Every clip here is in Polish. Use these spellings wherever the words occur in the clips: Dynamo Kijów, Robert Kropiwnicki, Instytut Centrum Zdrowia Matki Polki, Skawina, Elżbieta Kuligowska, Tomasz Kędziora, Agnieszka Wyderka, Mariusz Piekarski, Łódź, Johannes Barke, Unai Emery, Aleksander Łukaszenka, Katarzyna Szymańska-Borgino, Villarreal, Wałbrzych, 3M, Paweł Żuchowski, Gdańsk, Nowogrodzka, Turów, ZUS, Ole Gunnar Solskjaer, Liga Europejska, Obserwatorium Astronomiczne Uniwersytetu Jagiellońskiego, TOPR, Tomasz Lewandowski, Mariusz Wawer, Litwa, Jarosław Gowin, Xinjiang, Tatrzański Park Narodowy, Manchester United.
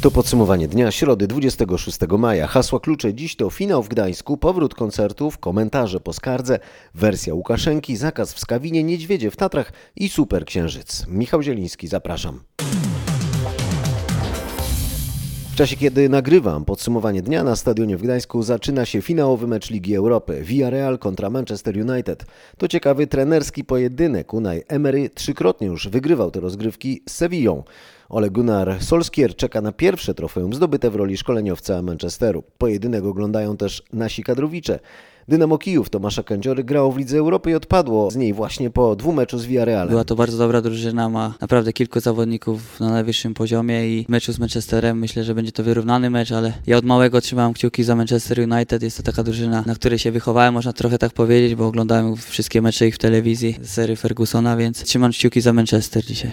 To podsumowanie dnia środy 26 maja. Hasła klucze dziś to finał w Gdańsku, powrót koncertów, komentarze po skardze, wersja Łukaszenki, zakaz w Skawinie, niedźwiedzie w Tatrach i superksiężyc. Michał Zieliński, zapraszam. W czasie, kiedy nagrywam podsumowanie dnia, na stadionie w Gdańsku zaczyna się finałowy mecz Ligi Europy. Villarreal kontra Manchester United. To ciekawy trenerski pojedynek. Unai Emery trzykrotnie już wygrywał te rozgrywki z Sevillą. Ole Gunnar Solskjaer czeka na pierwsze trofeum zdobyte w roli szkoleniowca Manchesteru. Pojedynek oglądają też nasi kadrowicze. Dynamo Kijów Tomasza Kędziory grało w Lidze Europy i odpadło z niej właśnie po dwumeczu z Villarrealem. Była to bardzo dobra drużyna, ma naprawdę kilku zawodników na najwyższym poziomie i w meczu z Manchesterem myślę, że będzie to wyrównany mecz, ale ja od małego trzymałem kciuki za Manchester United. Jest to taka drużyna, na której się wychowałem, można trochę tak powiedzieć, bo oglądałem wszystkie mecze ich w telewizji z serii Fergusona, więc trzymam kciuki za Manchester dzisiaj.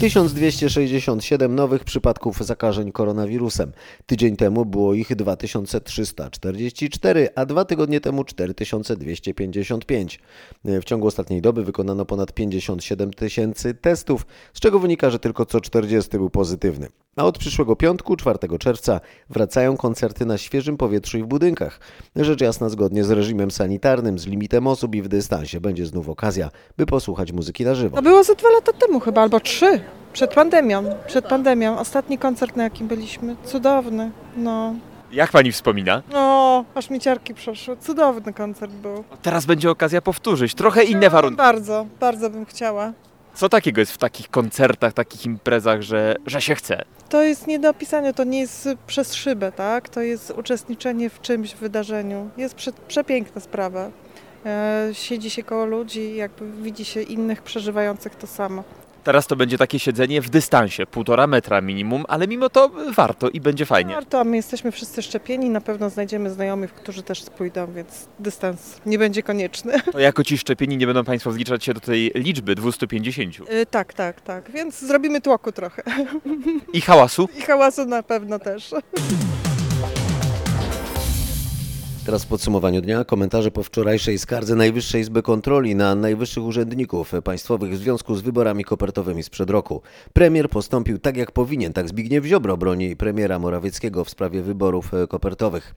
1267 nowych przypadków zakażeń koronawirusem. Tydzień temu było ich 2344, a 2 tygodnie temu 4255. W ciągu ostatniej doby wykonano ponad 57 tysięcy testów, z czego wynika, że tylko co 40 był pozytywny. A od przyszłego piątku, 4 czerwca, wracają koncerty na świeżym powietrzu i w budynkach. Rzecz jasna zgodnie z reżimem sanitarnym, z limitem osób i w dystansie. Będzie znów okazja, by posłuchać muzyki na żywo. To było ze 2 lata temu chyba, albo 3. Przed pandemią. Ostatni koncert, na jakim byliśmy. Cudowny, no. Jak pani wspomina? No, aż mi ciarki przeszły. Cudowny koncert był. Teraz będzie okazja powtórzyć. Trochę inne warunki. Bardzo, bardzo bym chciała. Co takiego jest w takich koncertach, takich imprezach, że się chce? To jest nie do opisania, to nie jest przez szybę, tak? To jest uczestniczenie w czymś, w wydarzeniu. Jest przepiękna sprawa. Siedzi się koło ludzi, jakby widzi się innych przeżywających to samo. Teraz to będzie takie siedzenie w dystansie, 1,5 metra minimum, ale mimo to warto i będzie fajnie. Warto, a my jesteśmy wszyscy szczepieni, na pewno znajdziemy znajomych, którzy też pójdą, więc dystans nie będzie konieczny. To jako ci szczepieni nie będą państwo wliczać się do tej liczby 250? Tak, więc zrobimy tłoku trochę. I hałasu? I hałasu na pewno też. Teraz w podsumowaniu dnia komentarze po wczorajszej skardze Najwyższej Izby Kontroli na najwyższych urzędników państwowych w związku z wyborami kopertowymi sprzed roku. Premier postąpił tak jak powinien, tak Zbigniew Ziobro broni premiera Morawieckiego w sprawie wyborów kopertowych.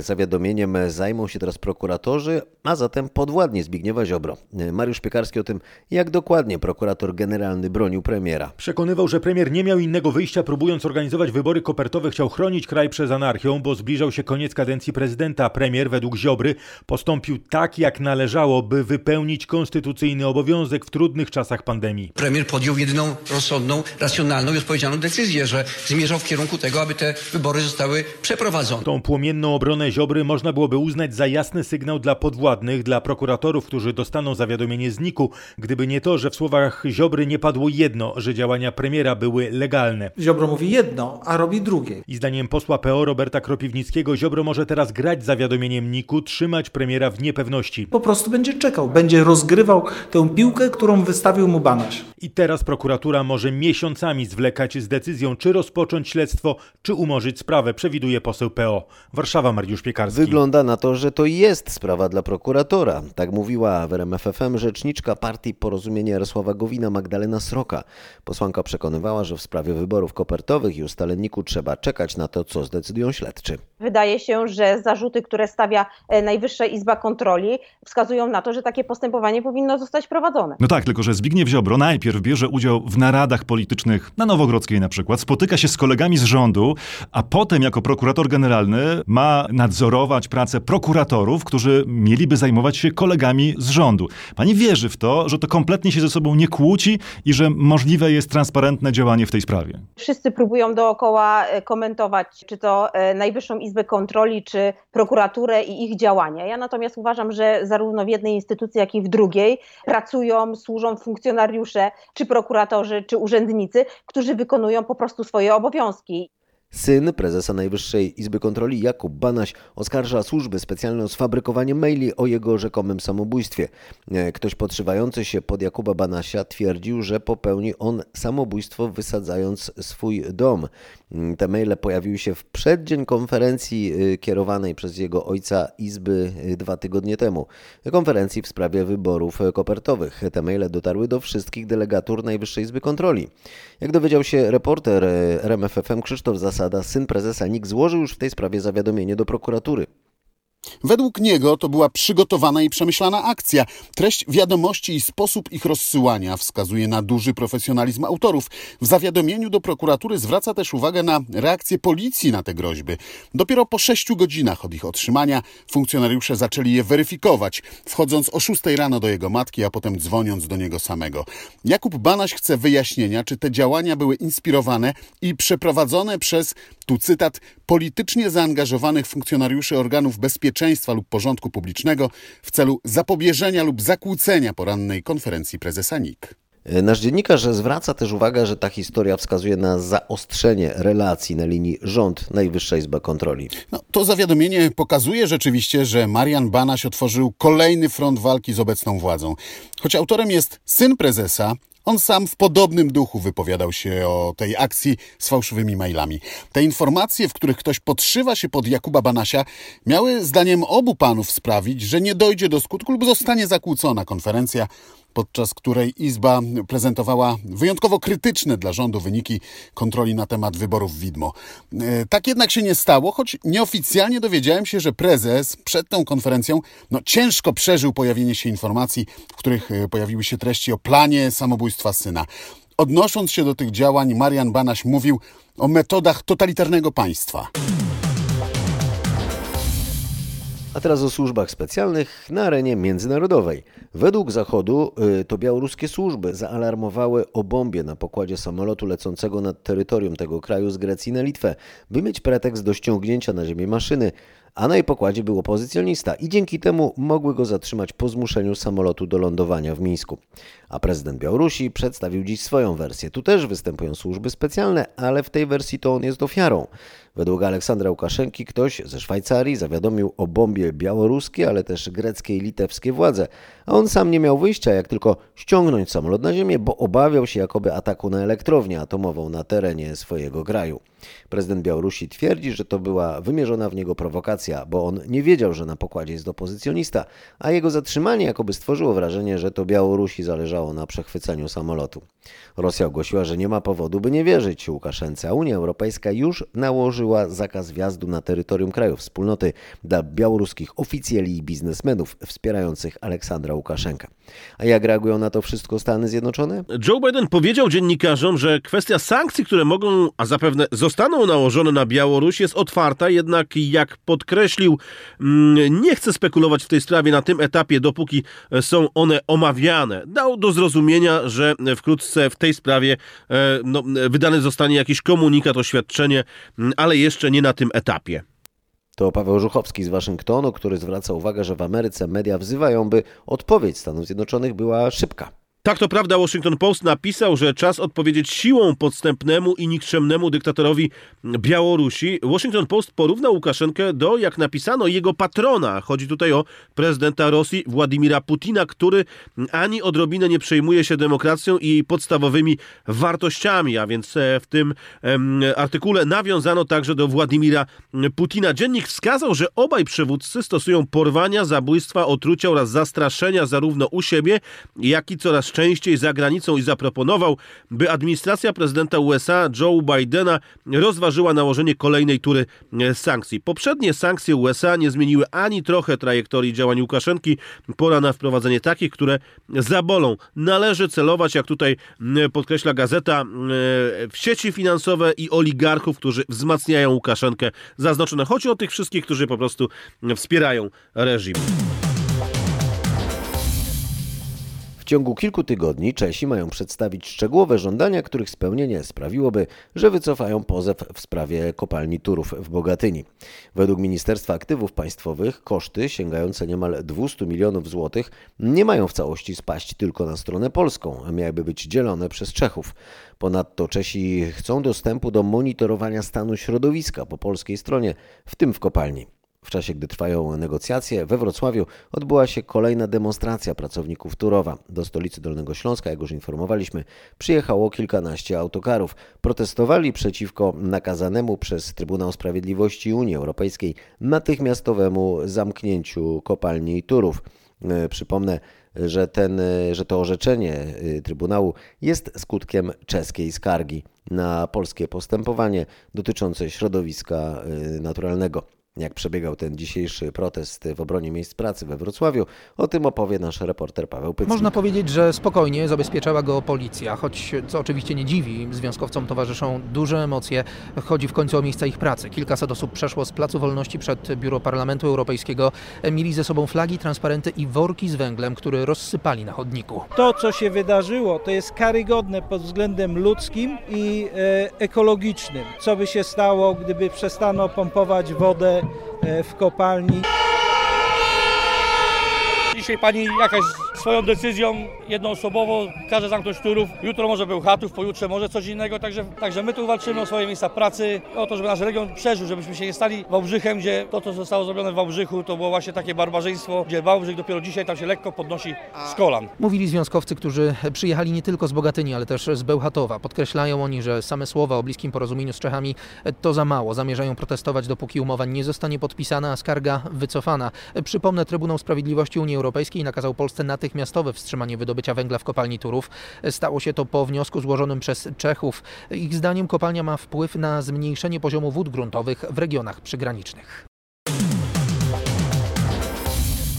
Zawiadomieniem zajmą się teraz prokuratorzy, a zatem podwładni Zbigniewa Ziobro. Mariusz Piekarski o tym, jak dokładnie prokurator generalny bronił premiera. Przekonywał, że premier nie miał innego wyjścia, próbując organizować wybory kopertowe, chciał chronić kraj przed anarchią, bo zbliżał się koniec kadencji prezydenta. Premier według Ziobry postąpił tak, jak należało, by wypełnić konstytucyjny obowiązek w trudnych czasach pandemii. Premier podjął jedyną rozsądną, racjonalną i odpowiedzialną decyzję, że zmierzał w kierunku tego, aby te wybory zostały przeprowadzone. Tą płomienną obronę Ziobry można byłoby uznać za jasny sygnał dla podwładnych, dla prokuratorów, którzy dostaną zawiadomienie z NIK-u, gdyby nie to, że w słowach Ziobry nie padło jedno, że działania premiera były legalne. Ziobro mówi jedno, a robi drugie. I zdaniem posła PO Roberta Kropiwnickiego Ziobro może teraz grać zawiadomieniem NIK-u, trzymać premiera w niepewności. Po prostu będzie czekał, będzie rozgrywał tę piłkę, którą wystawił mu Banaś. I teraz prokuratura może miesiącami zwlekać z decyzją, czy rozpocząć śledztwo, czy umorzyć sprawę, przewiduje poseł PO. Warszawa, Mariusz Piekarski. Wygląda na to, że to jest sprawa dla prokuratora. Tak mówiła w RMF FM rzeczniczka partii Porozumienia Jarosława Gowina Magdalena Sroka. Posłanka przekonywała, że w sprawie wyborów kopertowych i ustalenniku trzeba czekać na to, co zdecydują śledczy. Wydaje się, że zarzuty, które stawia Najwyższa Izba Kontroli, wskazują na to, że takie postępowanie powinno zostać prowadzone. No tak, tylko że Zbigniew Ziobro najpierw bierze udział w naradach politycznych, na Nowogrodzkiej na przykład, spotyka się z kolegami z rządu, a potem jako prokurator generalny ma nadzorować pracę prokuratorów, którzy mieliby zajmować się kolegami z rządu. Pani wierzy w to, że to kompletnie się ze sobą nie kłóci i że możliwe jest transparentne działanie w tej sprawie? Wszyscy próbują dookoła komentować, czy to Najwyższą Izbę Kontroli, czy prokuraturę i ich działania. Ja natomiast uważam, że zarówno w jednej instytucji, jak i w drugiej pracują, służą funkcjonariusze, czy prokuratorzy, czy urzędnicy, którzy wykonują po prostu swoje obowiązki. Syn prezesa Najwyższej Izby Kontroli Jakub Banaś oskarża służby specjalne o sfabrykowanie maili o jego rzekomym samobójstwie. Ktoś podszywający się pod Jakuba Banasia twierdził, że popełni on samobójstwo wysadzając swój dom. Te maile pojawiły się w przeddzień konferencji kierowanej przez jego ojca Izby 2 tygodnie temu. Konferencji w sprawie wyborów kopertowych. Te maile dotarły do wszystkich delegatur Najwyższej Izby Kontroli. Jak dowiedział się reporter RMF FM Krzysztof Zasada, syn prezesa NIK złożył już w tej sprawie zawiadomienie do prokuratury. Według niego to była przygotowana i przemyślana akcja. Treść wiadomości i sposób ich rozsyłania wskazuje na duży profesjonalizm autorów. W zawiadomieniu do prokuratury zwraca też uwagę na reakcję policji na te groźby. Dopiero po 6 godzinach od ich otrzymania funkcjonariusze zaczęli je weryfikować, wchodząc o 6 rano do jego matki, a potem dzwoniąc do niego samego. Jakub Banaś chce wyjaśnienia, czy te działania były inspirowane i przeprowadzone przez, tu cytat, politycznie zaangażowanych funkcjonariuszy organów bezpieczeństwa lub porządku publicznego w celu zapobieżenia lub zakłócenia porannej konferencji prezesa NIK. Nasz dziennikarz zwraca też uwagę, że ta historia wskazuje na zaostrzenie relacji na linii rząd-Najwyższa Izba Kontroli. To zawiadomienie pokazuje rzeczywiście, że Marian Banaś otworzył kolejny front walki z obecną władzą. Choć autorem jest syn prezesa, on sam w podobnym duchu wypowiadał się o tej akcji z fałszywymi mailami. Te informacje, w których ktoś podszywa się pod Jakuba Banasia, miały zdaniem obu panów sprawić, że nie dojdzie do skutku lub zostanie zakłócona konferencja, podczas której Izba prezentowała wyjątkowo krytyczne dla rządu wyniki kontroli na temat wyborów widmo. Tak jednak się nie stało, choć nieoficjalnie dowiedziałem się, że prezes przed tą konferencją ciężko przeżył pojawienie się informacji, w których pojawiły się treści o planie samobójstwa syna. Odnosząc się do tych działań, Marian Banaś mówił o metodach totalitarnego państwa. A teraz o służbach specjalnych na arenie międzynarodowej. Według Zachodu to białoruskie służby zaalarmowały o bombie na pokładzie samolotu lecącego nad terytorium tego kraju z Grecji na Litwę, by mieć pretekst do ściągnięcia na ziemię maszyny, a na jej pokładzie był opozycjonista i dzięki temu mogły go zatrzymać po zmuszeniu samolotu do lądowania w Mińsku. A prezydent Białorusi przedstawił dziś swoją wersję. Tu też występują służby specjalne, ale w tej wersji to on jest ofiarą. Według Aleksandra Łukaszenki ktoś ze Szwajcarii zawiadomił o bombie białoruskie, ale też greckie i litewskie władze, a on sam nie miał wyjścia, jak tylko ściągnąć samolot na ziemię, bo obawiał się jakoby ataku na elektrownię atomową na terenie swojego kraju. Prezydent Białorusi twierdzi, że to była wymierzona w niego prowokacja, bo on nie wiedział, że na pokładzie jest opozycjonista, a jego zatrzymanie jakoby stworzyło wrażenie, że to Białorusi zależało na przechwyceniu samolotu. Rosja ogłosiła, że nie ma powodu, by nie wierzyć Łukaszence, a Unia Europejska już nałożyła zakaz wjazdu na terytorium krajów wspólnoty dla białoruskich oficjeli i biznesmenów wspierających Aleksandra Łukaszenkę. A jak reagują na to wszystko Stany Zjednoczone? Joe Biden powiedział dziennikarzom, że kwestia sankcji, które mogą, a zapewne zostaną nałożone na Białoruś, jest otwarta, jednak jak podkreślił, nie chce spekulować w tej sprawie na tym etapie, dopóki są one omawiane. Dał do zrozumienia, że wkrótce w tej sprawie wydany zostanie jakiś komunikat, oświadczenie, ale jeszcze nie na tym etapie. To Paweł Żuchowski z Waszyngtonu, który zwraca uwagę, że w Ameryce media wzywają, by odpowiedź Stanów Zjednoczonych była szybka. Tak, to prawda, Washington Post napisał, że czas odpowiedzieć siłą podstępnemu i nikczemnemu dyktatorowi Białorusi. Washington Post porównał Łukaszenkę do, jak napisano, jego patrona. Chodzi tutaj o prezydenta Rosji, Władimira Putina, który ani odrobinę nie przejmuje się demokracją i jej podstawowymi wartościami. A więc w tym artykule nawiązano także do Władimira Putina. Dziennik wskazał, że obaj przywódcy stosują porwania, zabójstwa, otrucia oraz zastraszenia zarówno u siebie, jak i coraz częściej za granicą i zaproponował, by administracja prezydenta USA Joe Bidena rozważyła nałożenie kolejnej tury sankcji. Poprzednie sankcje USA nie zmieniły ani trochę trajektorii działań Łukaszenki. Pora na wprowadzenie takich, które zabolą. Należy celować, jak tutaj podkreśla gazeta, w sieci finansowe i oligarchów, którzy wzmacniają Łukaszenkę. Zaznaczone chodzi o tych wszystkich, którzy po prostu wspierają reżim. W ciągu kilku tygodni Czesi mają przedstawić szczegółowe żądania, których spełnienie sprawiłoby, że wycofają pozew w sprawie kopalni Turów w Bogatyni. Według Ministerstwa Aktywów Państwowych koszty sięgające niemal 200 milionów złotych nie mają w całości spaść tylko na stronę polską, a miałyby być dzielone przez Czechów. Ponadto Czesi chcą dostępu do monitorowania stanu środowiska po polskiej stronie, w tym w kopalni. W czasie, gdy trwają negocjacje, we Wrocławiu odbyła się kolejna demonstracja pracowników Turowa. Do stolicy Dolnego Śląska, jak już informowaliśmy, przyjechało kilkanaście autokarów. Protestowali przeciwko nakazanemu przez Trybunał Sprawiedliwości Unii Europejskiej natychmiastowemu zamknięciu kopalni Turów. Przypomnę, że to orzeczenie Trybunału jest skutkiem czeskiej skargi na polskie postępowanie dotyczące środowiska naturalnego. Jak przebiegał ten dzisiejszy protest w obronie miejsc pracy we Wrocławiu, o tym opowie nasz reporter Paweł Pycnik. Można powiedzieć, że spokojnie zabezpieczała go policja, choć, co oczywiście nie dziwi, związkowcom towarzyszą duże emocje. Chodzi w końcu o miejsca ich pracy. Kilkaset osób przeszło z Placu Wolności przed Biuro Parlamentu Europejskiego. Mieli ze sobą flagi, transparenty i worki z węglem, który rozsypali na chodniku. To, co się wydarzyło, to jest karygodne pod względem ludzkim i ekologicznym. Co by się stało, gdyby przestano pompować wodę w kopalni. Dzisiaj pani jakaś swoją decyzją jednoosobowo każe zamknąć Turów. Jutro może Bełchatów, pojutrze może coś innego. Także my tu walczymy o swoje miejsca pracy, o to, żeby nasz region przeżył, żebyśmy się nie stali Wałbrzychem, gdzie to, co zostało zrobione w Wałbrzychu, to było właśnie takie barbarzyństwo, gdzie Wałbrzych dopiero dzisiaj tam się lekko podnosi z kolan. Mówili związkowcy, którzy przyjechali nie tylko z Bogatyni, ale też z Bełchatowa. Podkreślają oni, że same słowa o bliskim porozumieniu z Czechami to za mało. Zamierzają protestować, dopóki umowa nie zostanie podpisana, a skarga wycofana. Przypomnę, Trybunał Sprawiedliwości Unii Europejskiej nakazał Polsce natychmiastowe wstrzymanie wydobycia węgla w kopalni Turów. Stało się to po wniosku złożonym przez Czechów. Ich zdaniem kopalnia ma wpływ na zmniejszenie poziomu wód gruntowych w regionach przygranicznych.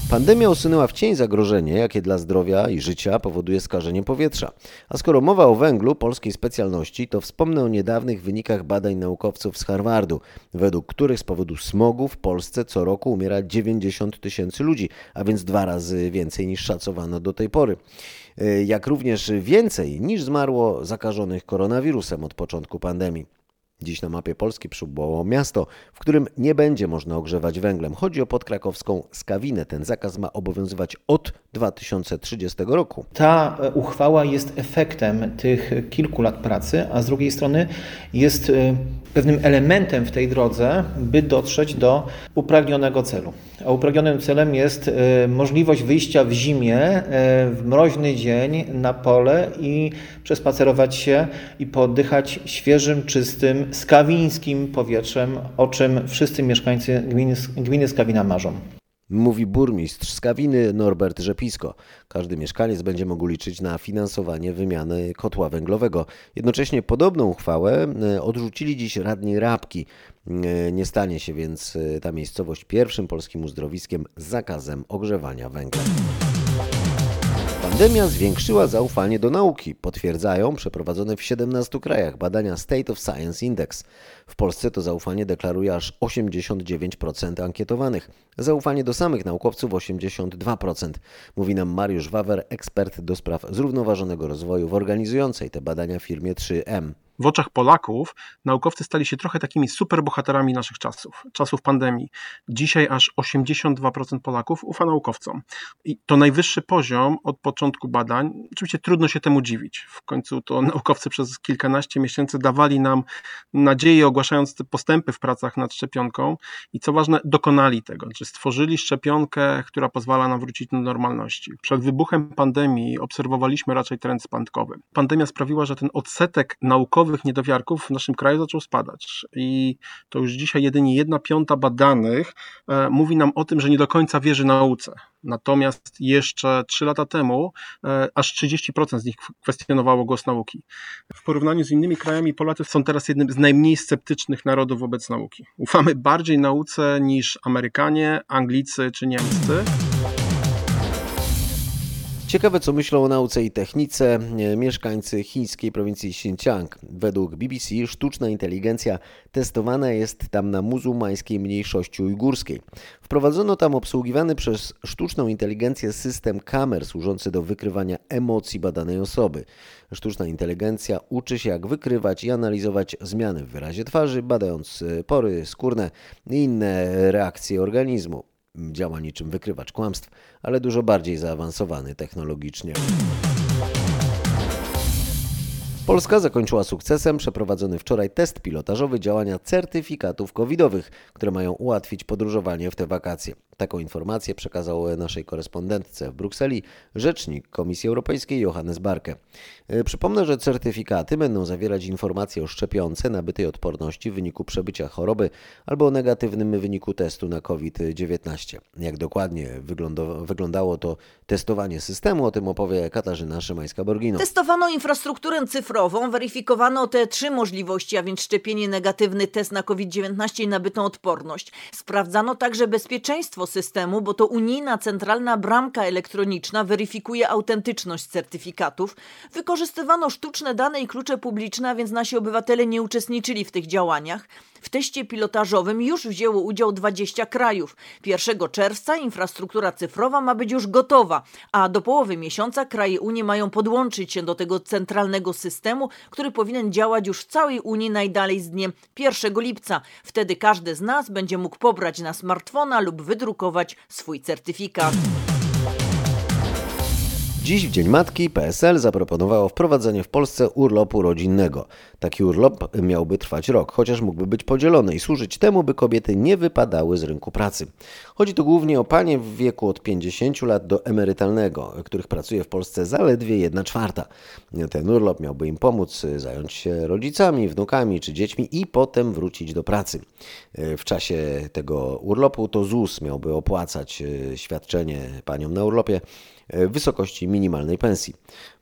Pandemia usunęła w cień zagrożenie, jakie dla zdrowia i życia powoduje skażenie powietrza. A skoro mowa o węglu polskiej specjalności, to wspomnę o niedawnych wynikach badań naukowców z Harvardu, według których z powodu smogu w Polsce co roku umiera 90 tysięcy ludzi, a więc 2 razy więcej niż szacowano do tej pory. Jak również więcej niż zmarło zakażonych koronawirusem od początku pandemii. Dziś na mapie Polski przybyło miasto, w którym nie będzie można ogrzewać węglem. Chodzi o podkrakowską Skawinę. Ten zakaz ma obowiązywać od 2030 roku. Ta uchwała jest efektem tych kilku lat pracy, a z drugiej strony jest pewnym elementem w tej drodze, by dotrzeć do upragnionego celu. A upragnionym celem jest możliwość wyjścia w zimie, w mroźny dzień na pole i przespacerować się i poddychać świeżym, czystym, skawińskim powietrzem, o czym wszyscy mieszkańcy gminy Skawina marzą. Mówi burmistrz Skawiny Norbert Rzepisko. Każdy mieszkaniec będzie mógł liczyć na finansowanie wymiany kotła węglowego. Jednocześnie podobną uchwałę odrzucili dziś radni Rabki. Nie stanie się więc ta miejscowość pierwszym polskim uzdrowiskiem z zakazem ogrzewania węgla. Pandemia zwiększyła zaufanie do nauki, potwierdzają przeprowadzone w 17 krajach badania State of Science Index. W Polsce to zaufanie deklaruje aż 89% ankietowanych. Zaufanie do samych naukowców 82%. Mówi nam Mariusz Wawer, ekspert do spraw zrównoważonego rozwoju w organizującej te badania firmie 3M. W oczach Polaków naukowcy stali się trochę takimi superbohaterami naszych czasów, czasów pandemii. Dzisiaj aż 82% Polaków ufa naukowcom. I to najwyższy poziom od początku badań. Oczywiście trudno się temu dziwić. W końcu to naukowcy przez kilkanaście miesięcy dawali nam nadzieję, ogłaszając postępy w pracach nad szczepionką i co ważne, dokonali tego. Znaczy stworzyli szczepionkę, która pozwala nam wrócić do normalności. Przed wybuchem pandemii obserwowaliśmy raczej trend spadkowy. Pandemia sprawiła, że ten odsetek naukowy niedowiarków w naszym kraju zaczął spadać i to już dzisiaj jedynie 1/5 badanych mówi nam o tym, że nie do końca wierzy nauce. Natomiast jeszcze 3 lata temu aż 30% z nich kwestionowało głos nauki. W porównaniu z innymi krajami Polacy są teraz jednym z najmniej sceptycznych narodów wobec nauki. Ufamy bardziej nauce niż Amerykanie, Anglicy czy Niemcy. Ciekawe, co myślą o nauce i technice mieszkańcy chińskiej prowincji Xinjiang. Według BBC sztuczna inteligencja testowana jest tam na muzułmańskiej mniejszości ujgurskiej. Wprowadzono tam obsługiwany przez sztuczną inteligencję system kamer służący do wykrywania emocji badanej osoby. Sztuczna inteligencja uczy się, jak wykrywać i analizować zmiany w wyrazie twarzy, badając pory skórne i inne reakcje organizmu. Działa niczym wykrywacz kłamstw, ale dużo bardziej zaawansowany technologicznie. Polska zakończyła sukcesem przeprowadzony wczoraj test pilotażowy działania certyfikatów covidowych, które mają ułatwić podróżowanie w te wakacje. Taką informację przekazał naszej korespondentce w Brukseli rzecznik Komisji Europejskiej Johannes Barke. Przypomnę, że certyfikaty będą zawierać informacje o szczepionce, nabytej odporności w wyniku przebycia choroby albo o negatywnym wyniku testu na COVID-19. Jak dokładnie wyglądało to testowanie systemu, o tym opowie Katarzyna Szymańska-Borgino. Testowano infrastrukturę cyfrową, weryfikowano te trzy możliwości, a więc szczepienie, negatywny test na COVID-19 i nabytą odporność. Sprawdzano także bezpieczeństwo systemu, bo to unijna centralna bramka elektroniczna weryfikuje autentyczność certyfikatów. Wykorzystywano sztuczne dane i klucze publiczne, a więc nasi obywatele nie uczestniczyli w tych działaniach. W teście pilotażowym już wzięło udział 20 krajów. 1 czerwca infrastruktura cyfrowa ma być już gotowa, a do połowy miesiąca kraje Unii mają podłączyć się do tego centralnego systemu, który powinien działać już w całej Unii najdalej z dniem 1 lipca. Wtedy każdy z nas będzie mógł pobrać na smartfona lub wydrukować swój certyfikat. Dziś w Dzień Matki PSL zaproponowało wprowadzenie w Polsce urlopu rodzinnego. Taki urlop miałby trwać rok, chociaż mógłby być podzielony i służyć temu, by kobiety nie wypadały z rynku pracy. Chodzi tu głównie o panie w wieku od 50 lat do emerytalnego, których pracuje w Polsce zaledwie 1/4. Ten urlop miałby im pomóc zająć się rodzicami, wnukami czy dziećmi i potem wrócić do pracy. W czasie tego urlopu to ZUS miałby opłacać świadczenie paniom na urlopie w wysokości minimalnej pensji.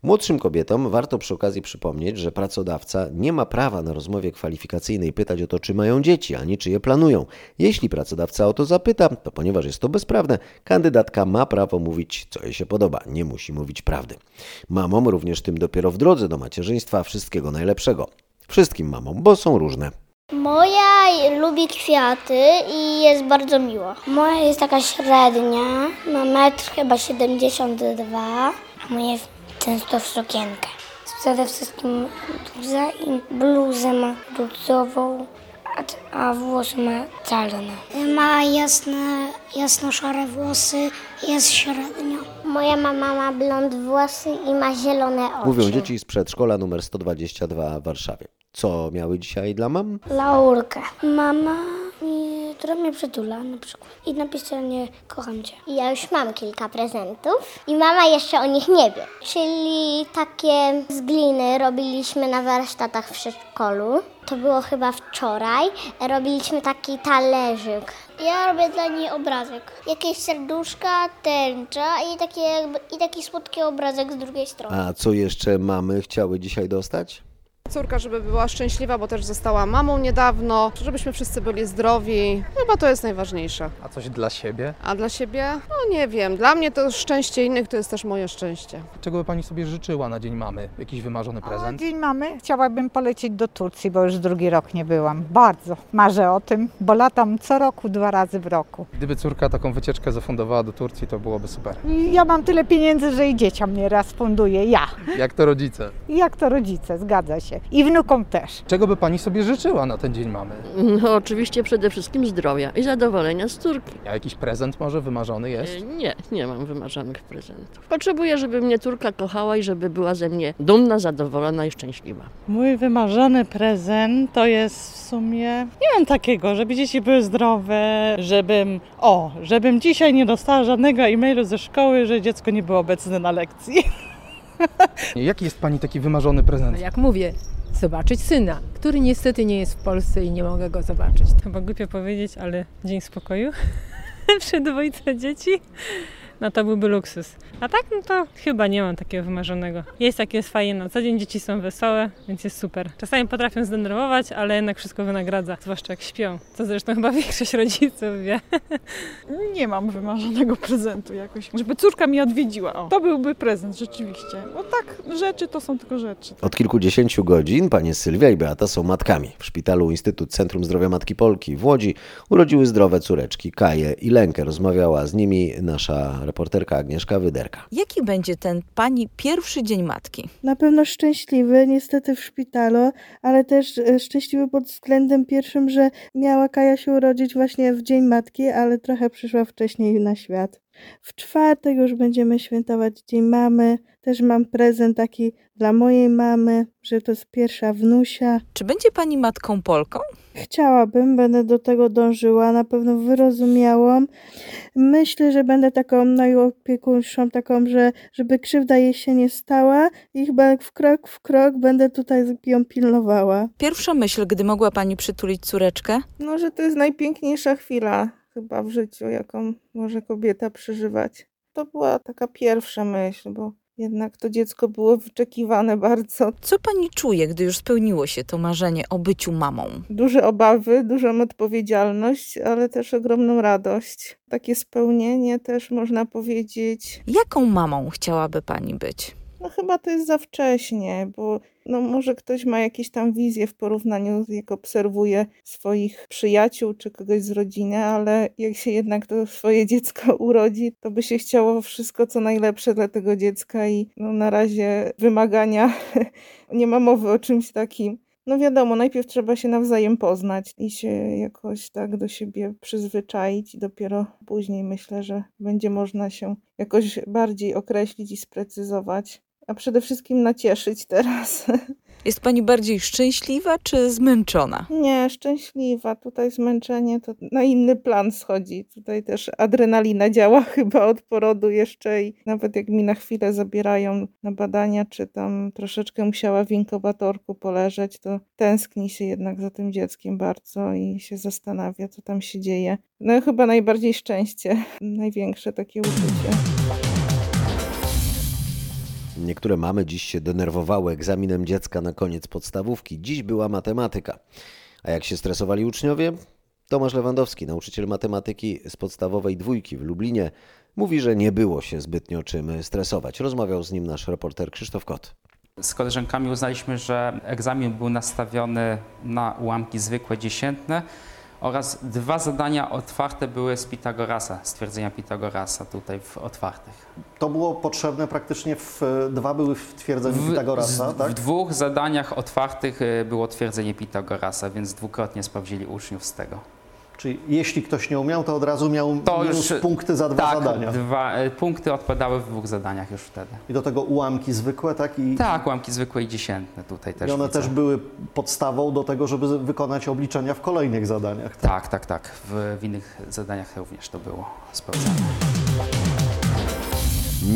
Młodszym kobietom warto przy okazji przypomnieć, że pracodawca nie ma prawa na rozmowie kwalifikacyjnej pytać o to, czy mają dzieci, ani czy je planują. Jeśli pracodawca o to zapyta, to ponieważ jest to bezprawne, kandydatka ma prawo mówić, co jej się podoba. Nie musi mówić prawdy. Mamom również tym dopiero w drodze do macierzyństwa wszystkiego najlepszego. Wszystkim mamom, bo są różne. Moja lubi kwiaty i jest bardzo miła. Moja jest taka średnia, ma 1,72 m, a moja jest często w sukienkę. Przede wszystkim bluzę i bluzę ma różową, a włosy ma czarne. Ma jasno-szare włosy, jest średnio. Moja mama ma blond włosy i ma zielone oczy. Mówią dzieci z przedszkola numer 122 w Warszawie. Co miały dzisiaj dla mam? Laurkę. Mama, która mnie przytula na przykład. I napisała mnie, kocham cię. Ja już mam kilka prezentów i mama jeszcze o nich nie wie. Czyli takie z gliny robiliśmy na warsztatach w przedszkolu. To było chyba wczoraj. Robiliśmy taki talerzyk. Ja robię dla niej obrazek. Jakieś serduszka, tęcza i taki słodki obrazek z drugiej strony. A co jeszcze mamy chciały dzisiaj dostać? Córka, żeby była szczęśliwa, bo też została mamą niedawno, żebyśmy wszyscy byli zdrowi, chyba to jest najważniejsze. A coś dla siebie? A dla siebie? No nie wiem, dla mnie to szczęście innych to jest też moje szczęście. Czego by Pani sobie życzyła na Dzień Mamy? Jakiś wymarzony prezent? Na Dzień Mamy chciałabym polecieć do Turcji, bo już drugi rok nie byłam. Bardzo marzę o tym, bo latam co roku, 2 razy w roku. Gdyby córka taką wycieczkę zafundowała do Turcji, to byłoby super. Ja mam tyle pieniędzy, że i dzieciom nieraz funduję, ja. Jak to rodzice? Jak to rodzice, zgadza się. I wnukom też. Czego by Pani sobie życzyła na ten Dzień Mamy? No oczywiście przede wszystkim zdrowia i zadowolenia z córki. A jakiś prezent może wymarzony jest? Nie mam wymarzonych prezentów. Potrzebuję, żeby mnie córka kochała i żeby była ze mnie dumna, zadowolona i szczęśliwa. Mój wymarzony prezent to jest w sumie, nie wiem takiego, żeby dzieci były zdrowe, żebym dzisiaj nie dostała żadnego e-mailu ze szkoły, że dziecko nie było obecne na lekcji. Jaki jest Pani taki wymarzony prezent? Jak mówię, zobaczyć syna, który niestety nie jest w Polsce i nie mogę go zobaczyć. Chyba głupio powiedzieć, ale dzień spokoju przed dwójką dzieci. no to byłby luksus. A tak, no to chyba nie mam takiego wymarzonego. Jest jak jest, fajnie na co dzień, dzieci są wesołe, więc jest super. Czasami potrafią zdenerwować, ale jednak wszystko wynagradza, zwłaszcza jak śpią, co zresztą chyba większość rodziców wie. Nie mam wymarzonego prezentu jakoś, żeby córka mnie odwiedziła. O, to byłby prezent rzeczywiście, bo tak, rzeczy to są tylko rzeczy. Od kilkudziesięciu godzin panie Sylwia i Beata są matkami. W szpitalu Instytut Centrum Zdrowia Matki Polki w Łodzi urodziły zdrowe córeczki Kaję i Lenkę. Rozmawiała z nimi nasza reporterka Agnieszka Wyderka. Jaki będzie ten pani pierwszy dzień matki? Na pewno szczęśliwy, niestety w szpitalu, ale też szczęśliwy pod względem pierwszym, że miała Kaja się urodzić właśnie w Dzień Matki, ale trochę przyszła wcześniej na świat. W czwartek już będziemy świętować Dzień Mamy. Też mam prezent taki dla mojej mamy, że to jest pierwsza wnusia. Czy będzie pani matką Polką? Chciałabym, będę do tego dążyła, na pewno wyrozumiałą. Myślę, że będę taką najopiekuńczą, taką, żeby krzywda jej się nie stała i chyba w krok będę tutaj ją pilnowała. Pierwsza myśl, gdy mogła pani przytulić córeczkę? No, że to jest najpiękniejsza chwila chyba w życiu, jaką może kobieta przeżywać. To była taka pierwsza myśl, bo jednak to dziecko było wyczekiwane bardzo. Co pani czuje, gdy już spełniło się to marzenie o byciu mamą? Duże obawy, dużą odpowiedzialność, ale też ogromną radość. Takie spełnienie też można powiedzieć. Jaką mamą chciałaby pani być? No chyba to jest za wcześnie, bo no może ktoś ma jakieś tam wizje w porównaniu, jak obserwuje swoich przyjaciół czy kogoś z rodziny, ale jak się jednak to swoje dziecko urodzi, to by się chciało wszystko co najlepsze dla tego dziecka i no na razie wymagania, nie ma mowy o czymś takim. No wiadomo, najpierw trzeba się nawzajem poznać i się jakoś tak do siebie przyzwyczaić i dopiero później myślę, że będzie można się jakoś bardziej określić i sprecyzować. A przede wszystkim nacieszyć teraz. Jest pani bardziej szczęśliwa czy zmęczona? Nie, szczęśliwa. Tutaj zmęczenie to na inny plan schodzi. Tutaj też adrenalina działa chyba od porodu jeszcze i nawet jak mi na chwilę zabierają na badania, czy tam troszeczkę musiała w inkubatorku poleżeć, to tęskni się jednak za tym dzieckiem bardzo i się zastanawia, co tam się dzieje. No chyba najbardziej szczęście. Największe takie uczucie. Niektóre mamy dziś się denerwowały egzaminem dziecka na koniec podstawówki. Dziś była matematyka. A jak się stresowali uczniowie? Tomasz Lewandowski, nauczyciel matematyki z podstawowej dwójki w Lublinie, mówi, że nie było się zbytnio czym stresować. Rozmawiał z nim nasz reporter Krzysztof Kot. Z koleżankami uznaliśmy, że egzamin był nastawiony na ułamki zwykłe dziesiętne oraz dwa zadania otwarte były z Pitagorasa, stwierdzenia Pitagorasa tutaj w otwartych. To było potrzebne praktycznie, dwa były w twierdzeniu Pitagorasa, tak? W dwóch zadaniach otwartych było twierdzenie Pitagorasa, więc dwukrotnie sprawdzili uczniów z tego. Czyli jeśli ktoś nie umiał, to od razu miał minus punkty za dwa zadania. Dwa punkty odpadały w dwóch zadaniach już wtedy. I do tego ułamki zwykłe, tak? Tak, ułamki zwykłe i dziesiętne tutaj też. I one też były podstawą do tego, żeby wykonać obliczenia w kolejnych zadaniach. Tak, tak. W innych zadaniach również to było sprawdzane.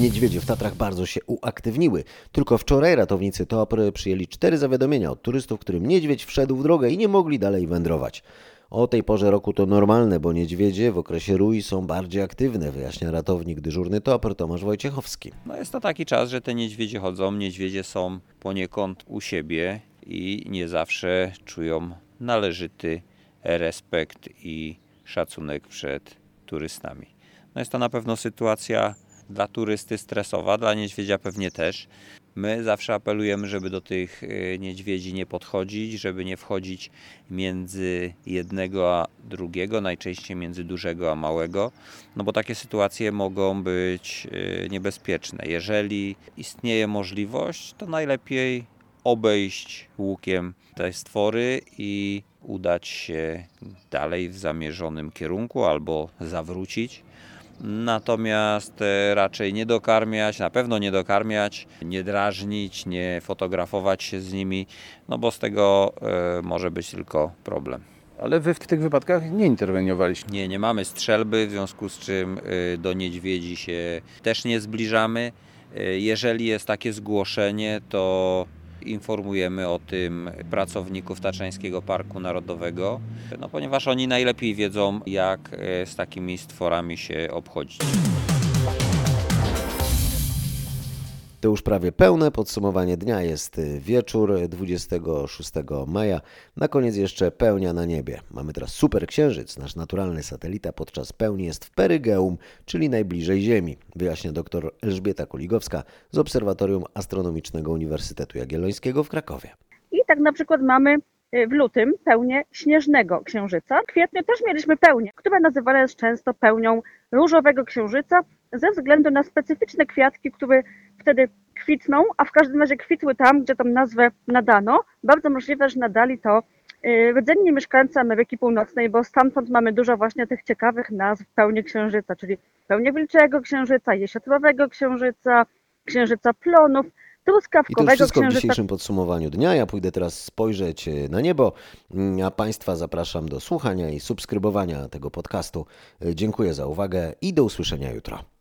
Niedźwiedzie w Tatrach bardzo się uaktywniły. Tylko wczoraj ratownicy TOPR przyjęli 4 zawiadomienia od turystów, którym niedźwiedź wszedł w drogę i nie mogli dalej wędrować. O tej porze roku to normalne, bo niedźwiedzie w okresie rui są bardziej aktywne, wyjaśnia ratownik dyżurny TOPR Tomasz Wojciechowski. No jest to taki czas, że te niedźwiedzie chodzą, niedźwiedzie są poniekąd u siebie i nie zawsze czują należyty respekt i szacunek przed turystami. No jest to na pewno sytuacja dla turysty stresowa, dla niedźwiedzia pewnie też. My zawsze apelujemy, żeby do tych niedźwiedzi nie podchodzić, żeby nie wchodzić między jednego a drugiego, najczęściej między dużego a małego, no bo takie sytuacje mogą być niebezpieczne. Jeżeli istnieje możliwość, to najlepiej obejść łukiem te stwory i udać się dalej w zamierzonym kierunku albo zawrócić. Natomiast raczej nie dokarmiać, na pewno nie dokarmiać, nie drażnić, nie fotografować się z nimi, no bo z tego może być tylko problem. Ale wy w tych wypadkach nie interweniowaliście? Nie, nie mamy strzelby, w związku z czym do niedźwiedzi się też nie zbliżamy. Jeżeli jest takie zgłoszenie, to informujemy o tym pracowników Tatrzańskiego Parku Narodowego, no ponieważ oni najlepiej wiedzą, jak z takimi stworami się obchodzić. To już prawie pełne podsumowanie dnia. Jest wieczór 26 maja. Na koniec jeszcze pełnia na niebie. Mamy teraz superksiężyc. Nasz naturalny satelita podczas pełni jest w perygeum, czyli najbliżej Ziemi, wyjaśnia dr Elżbieta Kuligowska z Obserwatorium Astronomicznego Uniwersytetu Jagiellońskiego w Krakowie. I tak na przykład mamy w lutym pełnię śnieżnego księżyca. W kwietniu też mieliśmy pełnię, która nazywana jest często pełnią różowego księżyca ze względu na specyficzne kwiatki, które wtedy kwitną, a w każdym razie kwitły tam, gdzie tą nazwę nadano. Bardzo możliwe, że nadali to rdzenni mieszkańcy Ameryki Północnej, bo stamtąd mamy dużo właśnie tych ciekawych nazw pełni księżyca, czyli pełnię wilczego księżyca, jesiotławego księżyca, księżyca plonów, truskawkowego księżyca. I to wszystko w dzisiejszym podsumowaniu dnia. Ja pójdę teraz spojrzeć na niebo, a Państwa zapraszam do słuchania i subskrybowania tego podcastu. Dziękuję za uwagę i do usłyszenia jutro.